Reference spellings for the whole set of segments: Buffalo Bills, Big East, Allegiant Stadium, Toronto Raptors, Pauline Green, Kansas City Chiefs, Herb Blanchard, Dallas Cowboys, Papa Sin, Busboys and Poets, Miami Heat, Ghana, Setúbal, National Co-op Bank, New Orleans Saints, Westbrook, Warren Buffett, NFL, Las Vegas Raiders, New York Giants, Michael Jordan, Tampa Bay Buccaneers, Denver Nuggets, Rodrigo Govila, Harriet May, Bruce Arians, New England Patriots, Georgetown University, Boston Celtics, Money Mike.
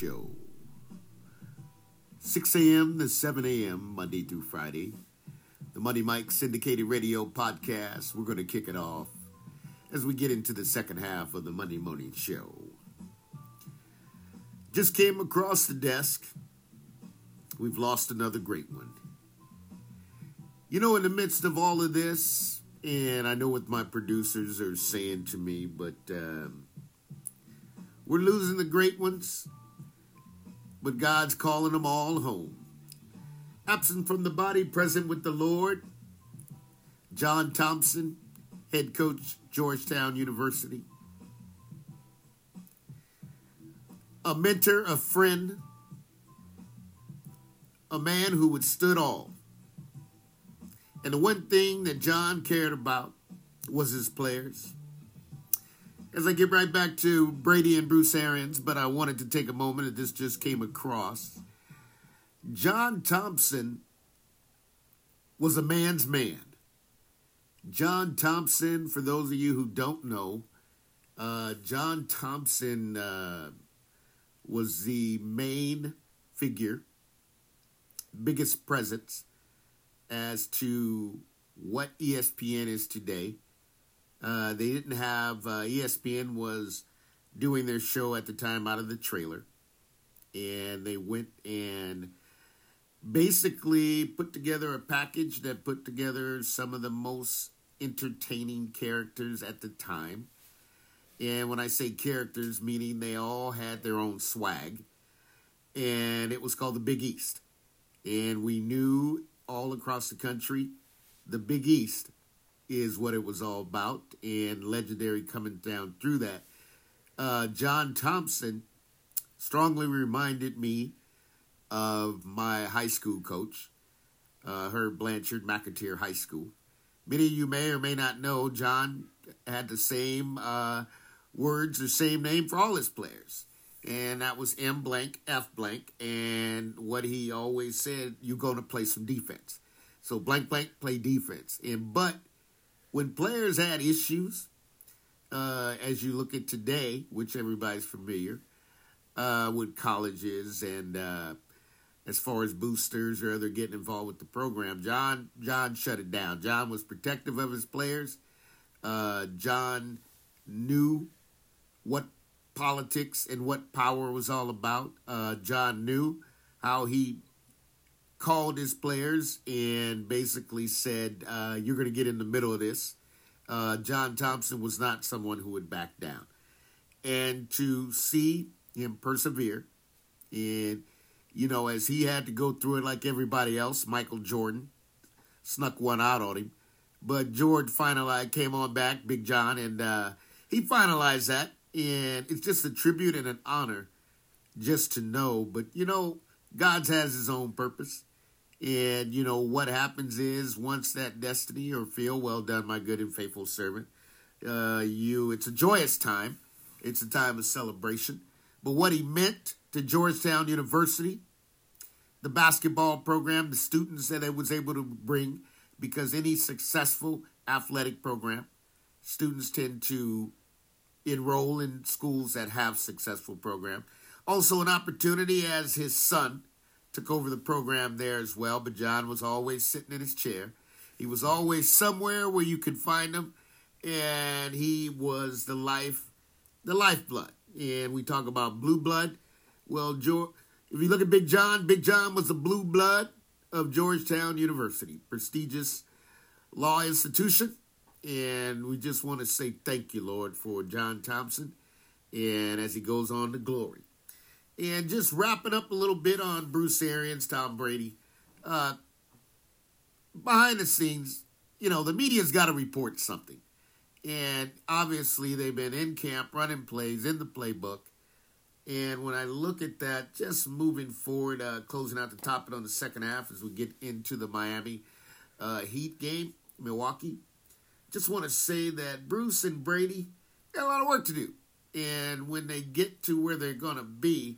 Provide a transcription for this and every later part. Show. 6 a.m. to 7 a.m. Monday through Friday. The Money Mike syndicated radio podcast. We're going to kick it off as we get into the second half of the Monday Morning Show. Just came across the desk. We've lost another great one. You know, in the midst of all of this, and I know what my producers are saying to me, but we're losing the great ones, but God's calling them all home. Absent from the body, present with the Lord, John Thompson, head coach, Georgetown University. A mentor, a friend, a man who withstood all. And the one thing that John cared about was his players. As I get right back to Brady and Bruce Arians, but I wanted to take a moment, and this just came across. John Thompson was a man's man. John Thompson, for those of you who don't know, John Thompson was the main figure, biggest presence, as to what ESPN is today. They didn't have, ESPN was doing their show at the time out of the trailer. And they went and basically put together a package that put together some of the most entertaining characters at the time. And when I say characters, meaning they all had their own swag. And it was called the Big East. And we knew all across the country, the Big East is what it was all about, and legendary coming down through that. John Thompson strongly reminded me of my high school coach, Herb Blanchard, McAteer High School. Many of you may or may not know, John had the same words or same name for all his players. And that was M blank, F blank. And what he always said, you're going to play some defense. So blank, blank, play defense. But when players had issues, as you look at today, which everybody's familiar, with colleges and as far as boosters or other getting involved with the program, John shut it down. John was protective of his players. John knew what politics and what power was all about. John knew how he called his players and basically said, you're going to get in the middle of this. John Thompson was not someone who would back down. And to see him persevere, and, you know, as he had to go through it like everybody else, Michael Jordan snuck one out on him. But George finally came on back, Big John, and he finalized that. And it's just a tribute and an honor just to know. But, you know, God has his own purpose. And, you know, what happens is once that destiny or feel, well done, my good and faithful servant, it's a joyous time. It's a time of celebration. But what he meant to Georgetown University, the basketball program, the students that it was able to bring, because any successful athletic program, students tend to enroll in schools that have successful program. Also an opportunity as his son took over the program there as well. But John was always sitting in his chair. He was always somewhere where you could find him. And he was the lifeblood. And we talk about blue blood. Well, George, if you look at Big John, Big John was the blue blood of Georgetown University, prestigious law institution. And we just want to say thank you, Lord, for John Thompson and as he goes on to glory. And just wrapping up a little bit on Bruce Arians, Tom Brady. Behind the scenes, you know, the media's got to report something. And obviously they've been in camp, running plays, in the playbook. And when I look at that, just moving forward, closing out the topic on the second half as we get into the Miami Heat game, Milwaukee. Just want to say that Bruce and Brady got a lot of work to do. And when they get to where they're going to be,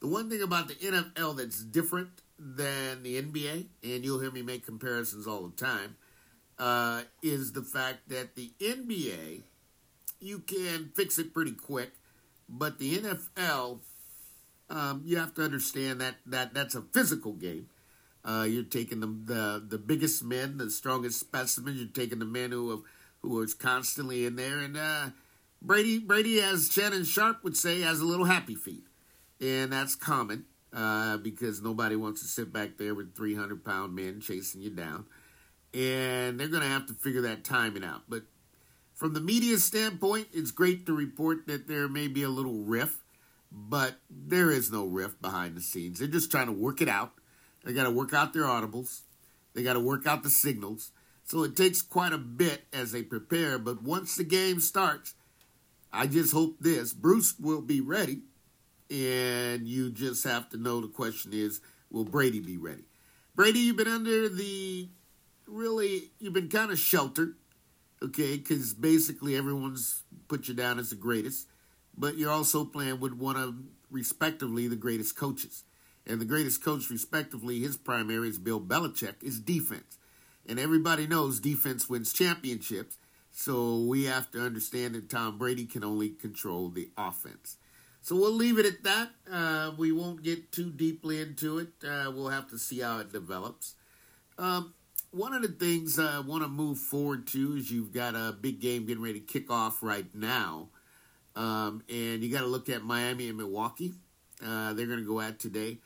the one thing about the NFL that's different than the NBA, and you'll hear me make comparisons all the time, is the fact that the NBA, you can fix it pretty quick, but the NFL, You have to understand that that's a physical game. You're taking the biggest men, the strongest specimen. You're taking the men who is constantly in there. And Brady, as Shannon Sharp would say, has a little happy feet. And that's common because nobody wants to sit back there with 300-pound men chasing you down. And they're going to have to figure that timing out. But from the media standpoint, it's great to report that there may be a little riff, but there is no riff behind the scenes. They're just trying to work it out. They got to work out their audibles. They got to work out the signals. So it takes quite a bit as they prepare. But once the game starts, I just hope this. Bruce will be ready, and you just have to know the question is, will Brady be ready? Brady, you've been you've been kind of sheltered, okay, because basically everyone's put you down as the greatest. But you're also playing with one of, respectively, the greatest coaches. And the greatest coach, respectively, his primary is Bill Belichick, is defense. And everybody knows defense wins championships. So we have to understand that Tom Brady can only control the offense. So we'll leave it at that. We won't get too deeply into it. We'll have to see how it develops. One of the things I want to move forward to is you've got a big game getting ready to kick off right now. And you got to look at Miami and Milwaukee. They're going to go at today.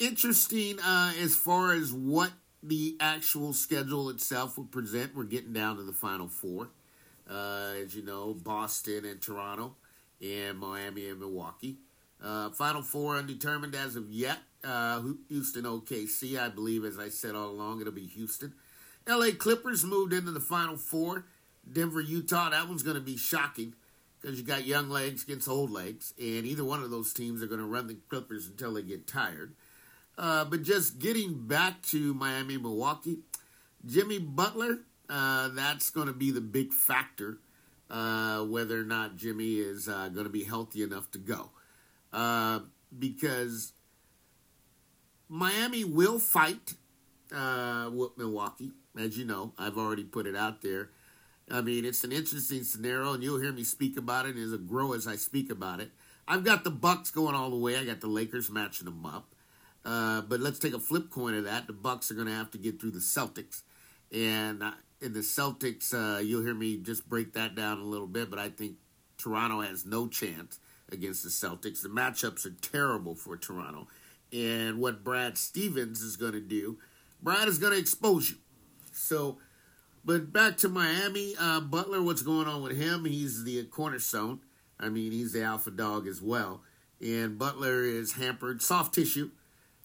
Interesting as far as what the actual schedule itself would present. We're getting down to the Final Four. As you know, Boston and Toronto and Miami and Milwaukee. Final Four undetermined as of yet. Houston OKC, I believe, as I said all along, it'll be Houston. LA Clippers moved into the Final Four. Denver, Utah, that one's going to be shocking. Because you got young legs against old legs, and either one of those teams are going to run the Clippers until they get tired. But just getting back to Miami, Milwaukee, Jimmy Butler, that's going to be the big factor, whether or not Jimmy is going to be healthy enough to go. Because Miami will fight with Milwaukee, as you know. I've already put it out there. I mean, it's an interesting scenario, and you'll hear me speak about it, and it'll grow as I speak about it. I've got the Bucks going all the way. I got the Lakers matching them up. But let's take a flip coin of that. The Bucks are going to have to get through the Celtics. And in the Celtics, you'll hear me just break that down a little bit, but I think Toronto has no chance against the Celtics. The matchups are terrible for Toronto. And what Brad Stevens is going to do, Brad is going to expose you. So... But back to Miami, Butler, what's going on with him? He's the cornerstone. I mean, he's the alpha dog as well. And Butler is hampered, soft tissue,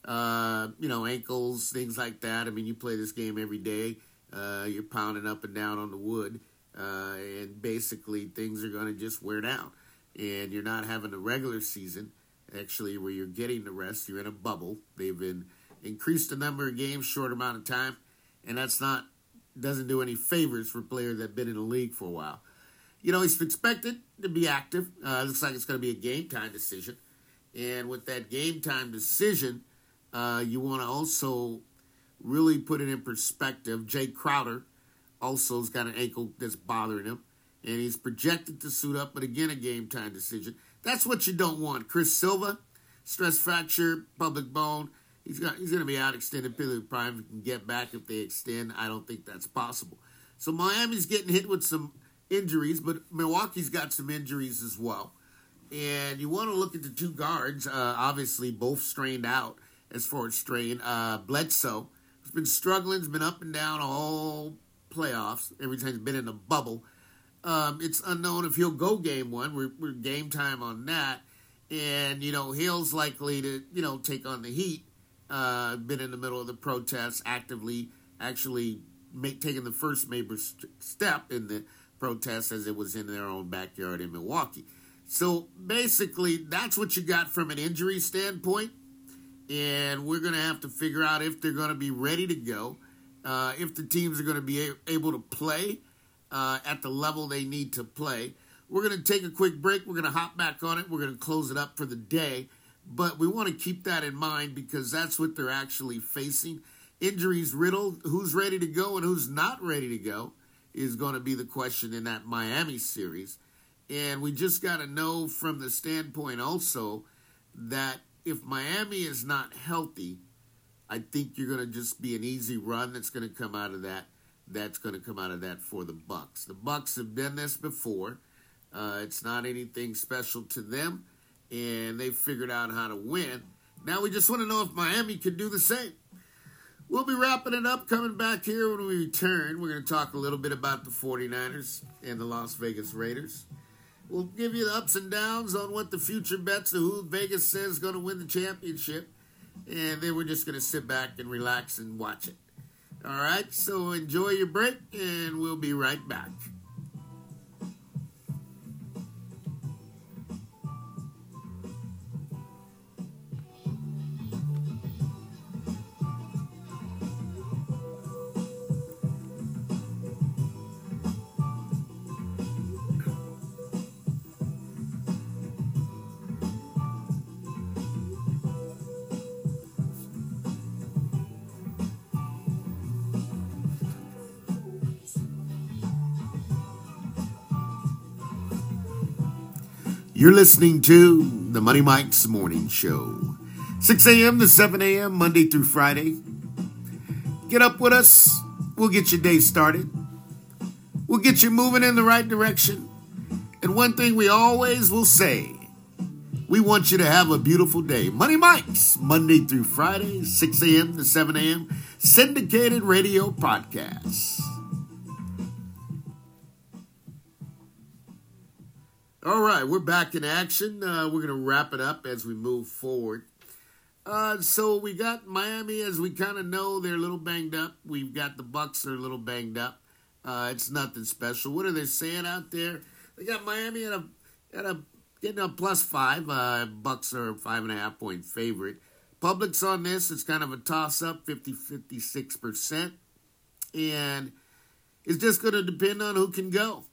ankles, things like that. I mean, you play this game every day. You're pounding up and down on the wood. And basically, things are going to just wear down. And you're not having the regular season, actually, where you're getting the rest. You're in a bubble. They've been increased the number of games, short amount of time. And that's not... doesn't do any favors for players that have been in the league for a while. You know, he's expected to be active. Looks like it's going to be a game-time decision. And with that game-time decision, you want to also really put it in perspective. Jay Crowder also has got an ankle that's bothering him, and he's projected to suit up, but again, a game-time decision. That's what you don't want. Chris Silva, stress fracture, pubic bone. He's going to be out extended period of time. If he can get back, if they extend, I don't think that's possible. So Miami's getting hit with some injuries, but Milwaukee's got some injuries as well. And you want to look at the two guards, obviously both strained out as far as strain. Bledsoe has been struggling, has been up and down all playoffs. Every time he's been in a bubble. It's unknown if he'll go game one. We're game time on that. And, Hill's likely to, take on the Heat. Been in the middle of the protests, actively actually taking the first major step in the protests as it was in their own backyard in Milwaukee. So basically, that's what you got from an injury standpoint. And we're going to have to figure out if they're going to be ready to go, if the teams are going to be able to play at the level they need to play. We're going to take a quick break. We're going to hop back on it. We're going to close it up for the day. But we want to keep that in mind because that's what they're actually facing. Injuries riddled, who's ready to go and who's not ready to go is going to be the question in that Miami series. And we just got to know from the standpoint also that if Miami is not healthy, I think you're going to just be an easy run that's going to come out of that. That's going to come out of that for the Bucks. The Bucks have done this before. It's not anything special to them, and they figured out how to win. Now we just want to know if Miami can do the same. We'll be wrapping it up, coming back here when we return. We're going to talk a little bit about the 49ers and the Las Vegas Raiders. We'll give you the ups and downs on what the future bets of who Vegas says is going to win the championship. And then we're just going to sit back and relax and watch it. All right, so enjoy your break, and we'll be right back. You're listening to the Money Mike's Morning Show, 6 a.m. to 7 a.m. Monday through Friday. Get up with us. We'll get your day started. We'll get you moving in the right direction. And one thing we always will say, we want you to have a beautiful day. Money Mike's, Monday through Friday, 6 a.m. to 7 a.m. syndicated radio podcasts. All right, we're back in action. We're going to wrap it up as we move forward. So we got Miami, as we kind of know, they're a little banged up. We've got the Bucks are a little banged up. It's nothing special. What are they saying out there? They got Miami getting a +5. Bucks are a 5.5 point favorite. Public's on this. It's kind of a toss-up, 50-56%. And it's just going to depend on who can go.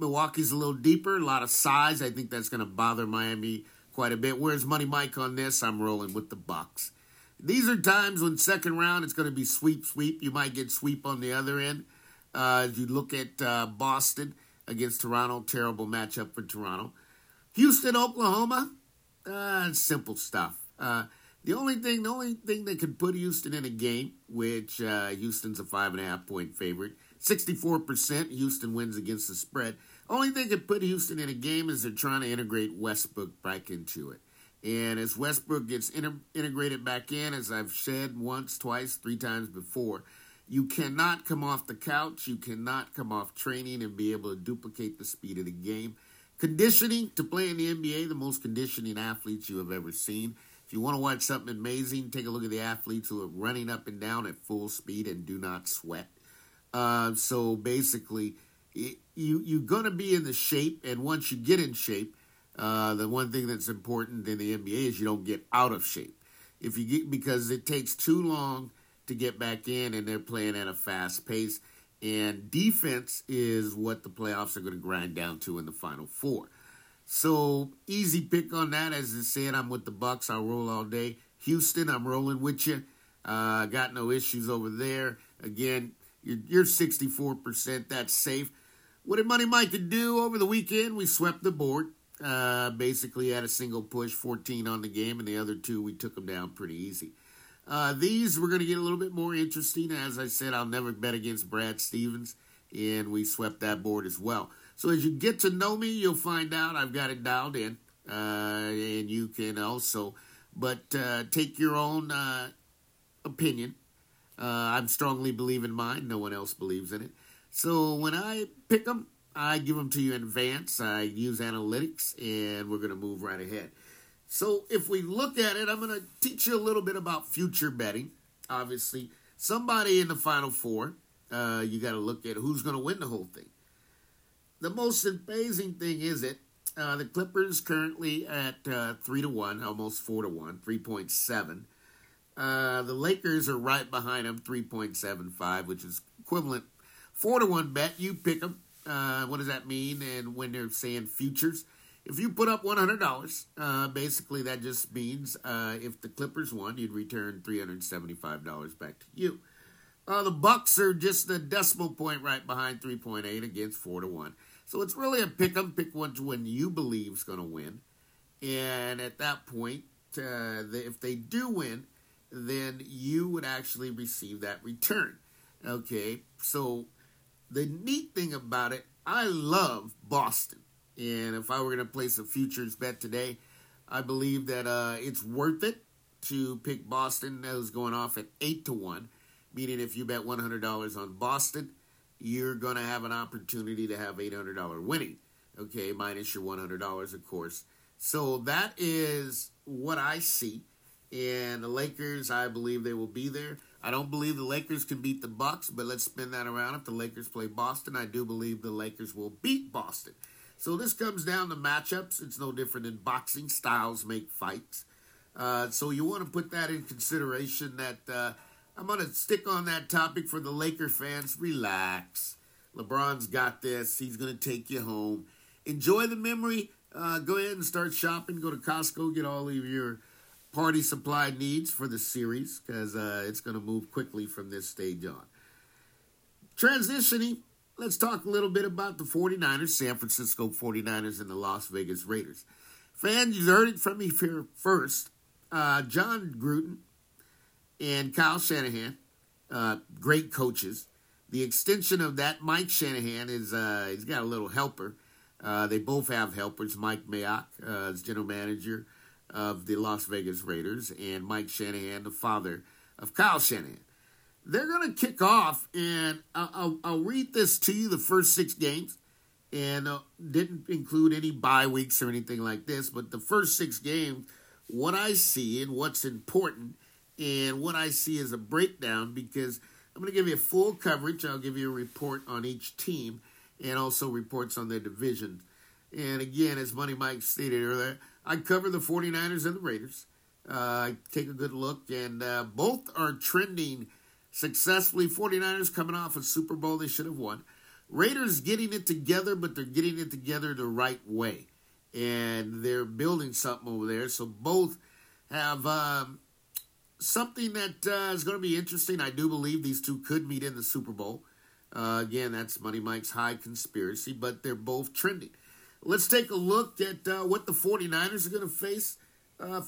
Milwaukee's a little deeper, a lot of size. I think that's going to bother Miami quite a bit. Where's Money Mike on this? I'm rolling with the Bucks. These are times when second round, it's going to be sweep. You might get sweep on the other end. If you look at Boston against Toronto, terrible matchup for Toronto. Houston, Oklahoma, simple stuff. The only thing that could put Houston in a game, which Houston's a 5.5 point favorite, 64% Houston wins against the spread. Only thing that put Houston in a game is they're trying to integrate Westbrook back into it. And as Westbrook gets integrated back in, as I've said once, twice, three times before, you cannot come off the couch. You cannot come off training and be able to duplicate the speed of the game. Conditioning to play in the NBA, the most conditioning athletes you have ever seen. If you want to watch something amazing, take a look at the athletes who are running up and down at full speed and do not sweat. So basically, you're going to be in the shape, and once you get in shape, the one thing that's important in the NBA is you don't get out of shape. Because it takes too long to get back in, and they're playing at a fast pace, and defense is what the playoffs are going to grind down to in the Final Four. So easy pick on that. As I said, I'm with the Bucks. I'll roll all day. Houston, I'm rolling with you. Got no issues over there. Again, you're 64%. That's safe. What did Money Mike do over the weekend? We swept the board. Basically had a single push, 14 on the game, and the other two we took them down pretty easy. These were going to get a little bit more interesting. As I said, I'll never bet against Brad Stevens, and we swept that board as well. So as you get to know me, you'll find out I've got it dialed in, and you can also. But take your own opinion. I strongly believe in mine. No one else believes in it. So when I pick them, I give them to you in advance. I use analytics, and we're going to move right ahead. So if we look at it, I'm going to teach you a little bit about future betting. Obviously, somebody in the Final Four, you got to look at who's going to win the whole thing. The most amazing thing is the Clippers currently at 3-1, almost 4-1, 3.7. The Lakers are right behind them, 3.75, which is equivalent 4-1 bet. You pick them. What does that mean? And when they're saying futures, if you put up $100, basically that just means if the Clippers won, you'd return $375 back to you. The Bucks are just a decimal point right behind, 3.8 against 4-1. So it's really a pick 'em. Pick one when you believe is going to win. And at that point, if they do win, then you would actually receive that return. Okay, so the neat thing about it, I love Boston. And if I were going to place a futures bet today, I believe that it's worth it to pick Boston. That was going off at 8-1, meaning if you bet $100 on Boston, you're going to have an opportunity to have $800 winning, okay, minus your $100, of course. So that is what I see. And the Lakers, I believe they will be there. I don't believe the Lakers can beat the Bucks, but let's spin that around. If the Lakers play Boston, I do believe the Lakers will beat Boston. So this comes down to matchups. It's no different than boxing. Styles make fights. So you want to put that in consideration that I'm going to stick on that topic for the Laker fans. Relax. LeBron's got this. He's going to take you home. Enjoy the memory. Go ahead and start shopping. Go to Costco. Get all of your party supply needs for the series because it's going to move quickly from this stage on. Transitioning, let's talk a little bit about the 49ers, San Francisco 49ers, and the Las Vegas Raiders. Fans, you heard it from me here first. John Gruden and Kyle Shanahan, great coaches. The extension of that, Mike Shanahan, he's got a little helper. They both have helpers. Mike Mayock is general manager of the Las Vegas Raiders, and Mike Shanahan, the father of Kyle Shanahan. They're going to kick off, and I'll read this to you, the first six games, and didn't include any bye weeks or anything like this, but the first six games, what I see and what's important and what I see is a breakdown because I'm going to give you full coverage. I'll give you a report on each team and also reports on their division. And again, as Money Mike stated earlier, I cover the 49ers and the Raiders. I take a good look, and both are trending successfully. 49ers coming off a Super Bowl they should have won. Raiders getting it together, but they're getting it together the right way. And they're building something over there. So both have something that is going to be interesting. I do believe these two could meet in the Super Bowl. Again, that's Money Mike's high conspiracy, but they're both trending. Let's take a look at what the 49ers are going to face.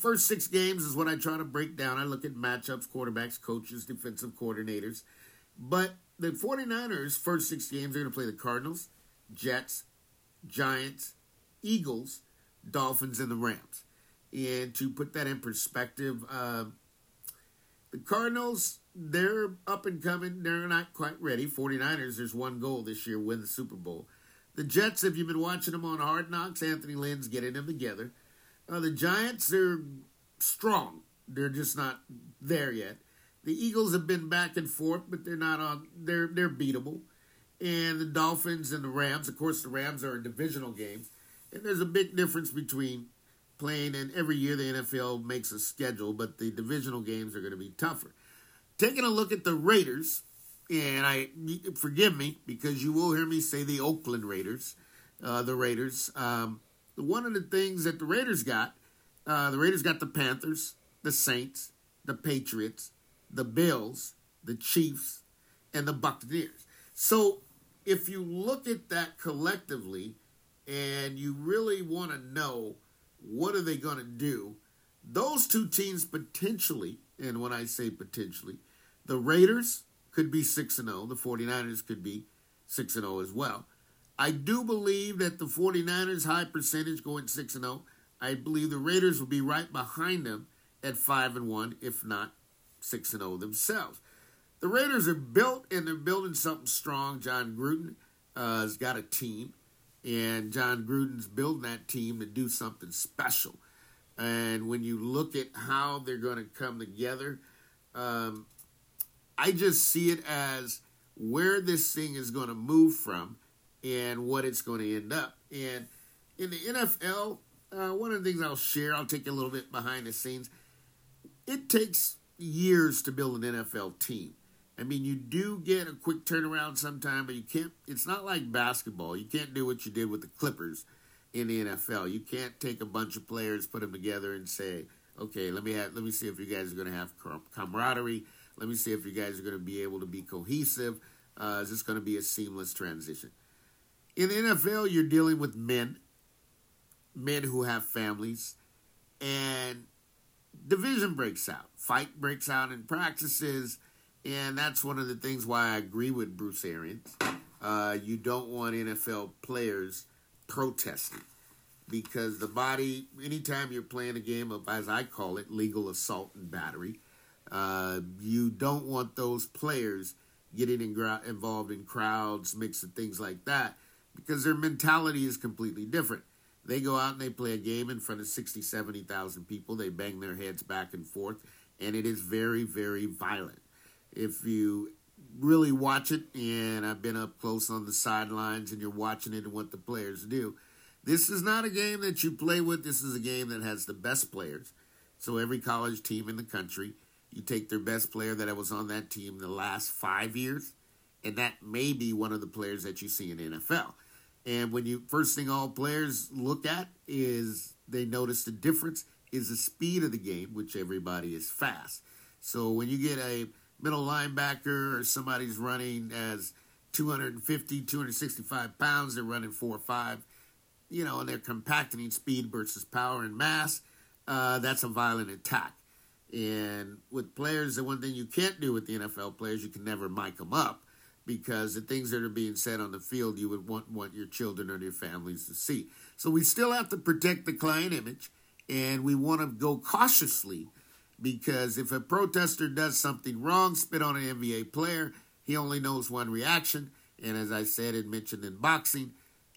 First six games is what I try to break down. I look at matchups, quarterbacks, coaches, defensive coordinators. But the 49ers' first six games, they're going to play the Cardinals, Jets, Giants, Eagles, Dolphins, and the Rams. And to put that in perspective, the Cardinals, they're up and coming. They're not quite ready. 49ers, there's one goal this year, win the Super Bowl. The Jets, if you've been watching them on Hard Knocks, Anthony Lynn's getting them together. The Giants, they're strong. They're just not there yet. The Eagles have been back and forth, but they're not on. They're beatable. And the Dolphins and the Rams, of course, the Rams are in divisional games. And there's a big difference between playing, and every year the NFL makes a schedule, but the divisional games are going to be tougher. Taking a look at the Raiders, and forgive me, because you will hear me say the Oakland Raiders, the Raiders. One of the things that the Raiders got the Panthers, the Saints, the Patriots, the Bills, the Chiefs, and the Buccaneers. So if you look at that collectively, and you really want to know what are they going to do, those two teams potentially, and when I say potentially, the Raiders could be 6-0. The 49ers could be 6-0 as well. I do believe that the 49ers high percentage going 6-0. I believe the Raiders will be right behind them at 5-1, if not 6-0 themselves. The Raiders are built, and they're building something strong. John Gruden has got a team, and John Gruden's building that team to do something special. And when you look at how they're going to come together, I just see it as where this thing is going to move from and what it's going to end up. And in the NFL, one of the things I'll share, I'll take you a little bit behind the scenes. It takes years to build an NFL team. I mean, you do get a quick turnaround sometime, but you can't. It's not like basketball. You can't do what you did with the Clippers in the NFL. You can't take a bunch of players, put them together, and say, "Okay, let me see if you guys are going to have camaraderie. Let me see if you guys are going to be able to be cohesive. Is this going to be a seamless transition?" In the NFL, you're dealing with men who have families, and division breaks out. Fight breaks out in practices, and that's one of the things why I agree with Bruce Arians. You don't want NFL players protesting because the body, anytime you're playing a game of, as I call it, legal assault and battery, you don't want those players getting involved in crowds, mixed and things like that, because their mentality is completely different. They go out and they play a game in front of 60,000, 70,000 people. They bang their heads back and forth, and it is very, very violent. If you really watch it, and I've been up close on the sidelines, and you're watching it and what the players do, this is not a game that you play with. This is a game that has the best players. So every college team in the country, you take their best player that was on that team the last 5 years, and that may be one of the players that you see in the NFL. And when you first thing all players look at is they notice the difference is the speed of the game, which everybody is fast. So when you get a middle linebacker or somebody's running as 250, 265 pounds, they're running 4 or 5, you know, and they're compacting speed versus power and mass, that's a violent attack. And with players, the one thing you can't do with the NFL players, you can never mic them up, because the things that are being said on the field you would want your children or your families to see. So we still have to protect the client image, and we want to go cautiously, because if a protester does something wrong, spit on an NBA player, he only knows one reaction. And as I said and mentioned in boxing,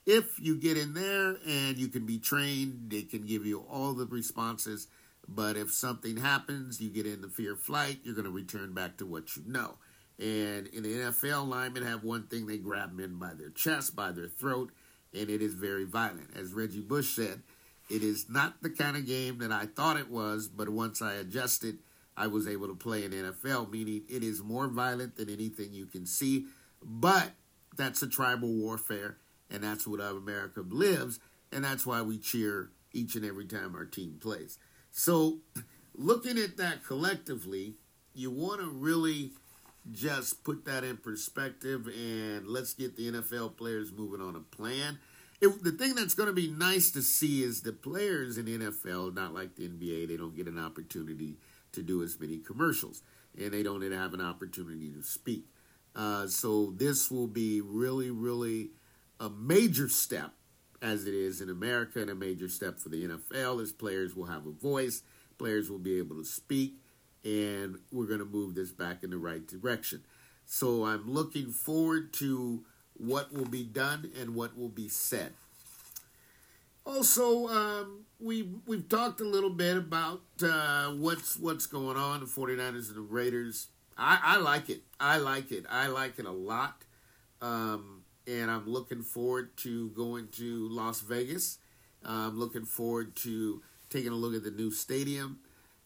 if you get in there and you can be trained, they can give you all the responses. But if something happens, you get into fear of flight, you're going to return back to what you know. And in the NFL, linemen have one thing. They grab men by their chest, by their throat, and it is very violent. As Reggie Bush said, it is not the kind of game that I thought it was, but once I adjusted, I was able to play in the NFL, meaning it is more violent than anything you can see. But that's a tribal warfare, and that's what America lives, and that's why we cheer each and every time our team plays. So looking at that collectively, you want to really just put that in perspective, and let's get the NFL players moving on a plan. The thing that's going to be nice to see is the players in the NFL, not like the NBA, they don't get an opportunity to do as many commercials, and they don't have an opportunity to speak. So this will be really, really a major step, as it is in America, and a major step for the NFL is players will have a voice, players will be able to speak, and we're going to move this back in the right direction. So I'm looking forward to what will be done and what will be said. Also, we've talked a little bit about what's going on, the 49ers and the Raiders. I like it. I like it a lot. And I'm looking forward to going to Las Vegas. I'm looking forward to taking a look at the new stadium,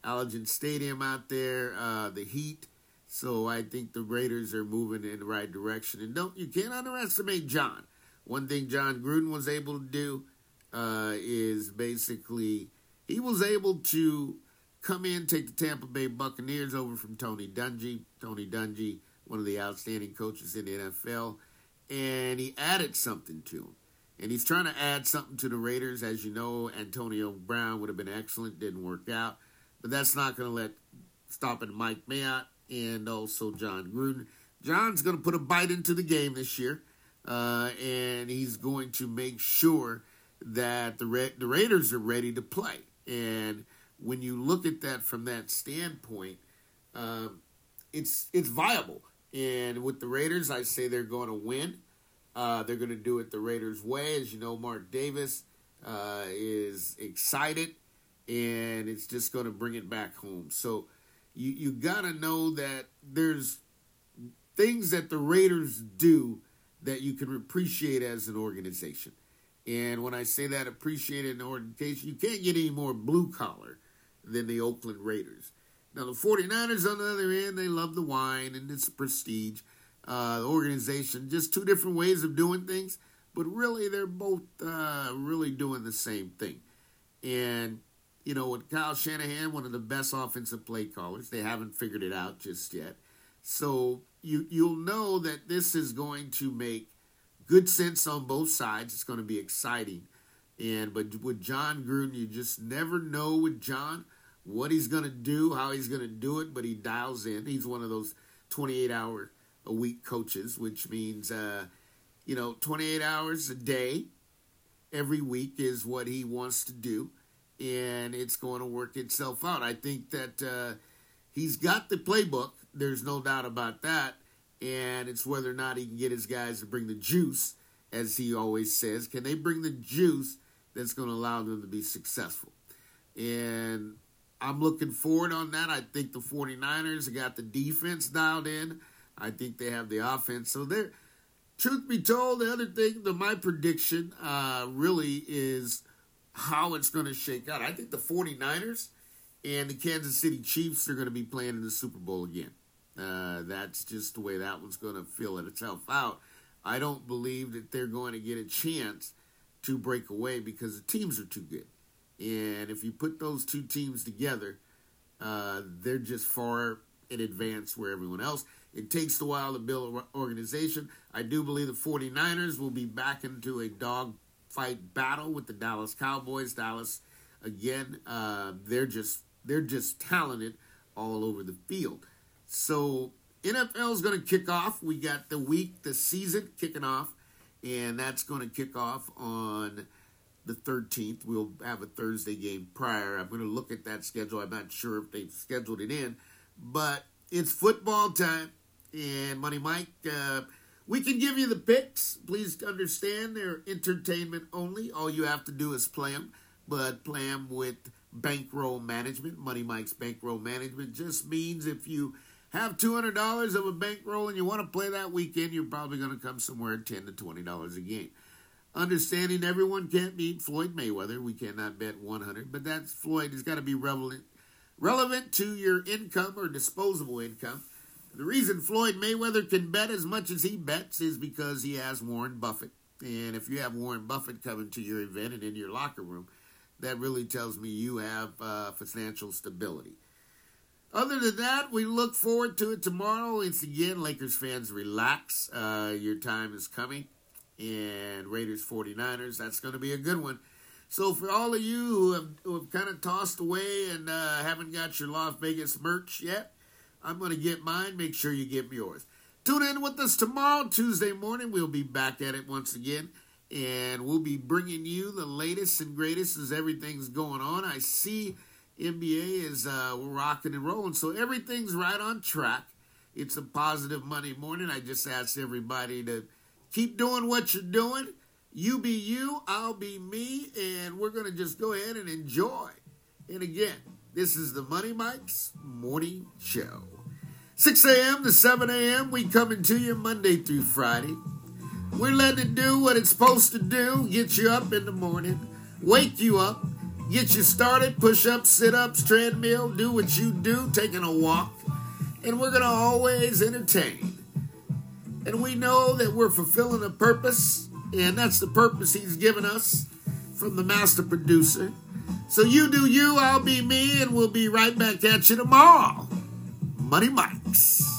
Allegiant Stadium out there, the Heat. So I think the Raiders are moving in the right direction. And you can't underestimate John. One thing John Gruden was able to do is basically he was able to come in, take the Tampa Bay Buccaneers over from Tony Dungy. Tony Dungy, one of the outstanding coaches in the NFL. And he added something to him. And he's trying to add something to the Raiders. As you know, Antonio Brown would have been excellent. Didn't work out. But that's not going to stop Mike Mayock and also John Gruden. John's going to put a bite into the game this year. And he's going to make sure that the Raiders are ready to play. And when you look at that from that standpoint, it's viable. And with the Raiders, I say they're going to win. They're going to do it the Raiders' way. As you know, Mark Davis is excited, and it's just going to bring it back home. So you got to know that there's things that the Raiders do that you can appreciate as an organization. And when I say that, appreciate an organization, you can't get any more blue-collar than the Oakland Raiders. Now, the 49ers, on the other hand, they love the wine and its prestige organization. Just two different ways of doing things, but really they're both really doing the same thing. And, you know, with Kyle Shanahan, one of the best offensive play callers, they haven't figured it out just yet. So you'll know that this is going to make good sense on both sides. It's going to be exciting. But with John Gruden, you just never know with John what he's going to do, how he's going to do it, but he dials in. He's one of those 28-hour-a-week coaches, which means, 28 hours a day every week is what he wants to do, and it's going to work itself out. I think that he's got the playbook. There's no doubt about that, and it's whether or not he can get his guys to bring the juice, as he always says. Can they bring the juice that's going to allow them to be successful? And I'm looking forward on that. I think the 49ers got the defense dialed in. I think they have the offense. So there, truth be told, the other thing, my prediction really is how it's going to shake out. I think the 49ers and the Kansas City Chiefs are going to be playing in the Super Bowl again. That's just the way that one's going to feel itself out. I don't believe that they're going to get a chance to break away because the teams are too good. And if you put those two teams together, they're just far in advance where everyone else. It takes a while to build an organization. I do believe the 49ers will be back into a dogfight battle with the Dallas Cowboys. Dallas, again, they're just talented all over the field. So NFL is going to kick off. We got the season kicking off, and that's going to kick off on the 13th. We'll have a Thursday game prior. I'm going to look at that schedule. I'm not sure if they've scheduled it in, but it's football time. And Money Mike, we can give you the picks. Please understand they're entertainment only. All you have to do is play them, but play them with bankroll management. Money Mike's bankroll management just means if you have $200 of a bankroll and you want to play that weekend, you're probably going to come somewhere at $10 to $20 a game. Understanding everyone can't beat Floyd Mayweather. We cannot bet 100, but that's Floyd. Has got to be relevant to your income or disposable income. The reason Floyd Mayweather can bet as much as he bets is because he has Warren Buffett. And if you have Warren Buffett coming to your event and in your locker room, that really tells me you have financial stability. Other than that, we look forward to it tomorrow. It's again, Lakers fans, relax. Your time is coming. And Raiders 49ers, that's going to be a good one. So for all of you who have kind of tossed away and haven't got your Las Vegas merch yet, I'm going to get mine. Make sure you get yours. Tune in with us tomorrow, Tuesday morning. We'll be back at it once again. And we'll be bringing you the latest and greatest as everything's going on. I see NBA is rocking and rolling. So everything's right on track. It's a positive Monday morning. I just asked everybody to keep doing what you're doing. You be you, I'll be me, and we're going to just go ahead and enjoy. And again, this is the Money Mike's Morning Show. 6 a.m. to 7 a.m., we coming to you Monday through Friday. We're letting it do what it's supposed to do, get you up in the morning, wake you up, get you started, push-ups, sit-ups, treadmill, do what you do, taking a walk. And we're going to always entertain. And we know that we're fulfilling a purpose, and that's the purpose he's given us from the master producer. So you do you, I'll be me, and we'll be right back at you tomorrow. Money Mike's.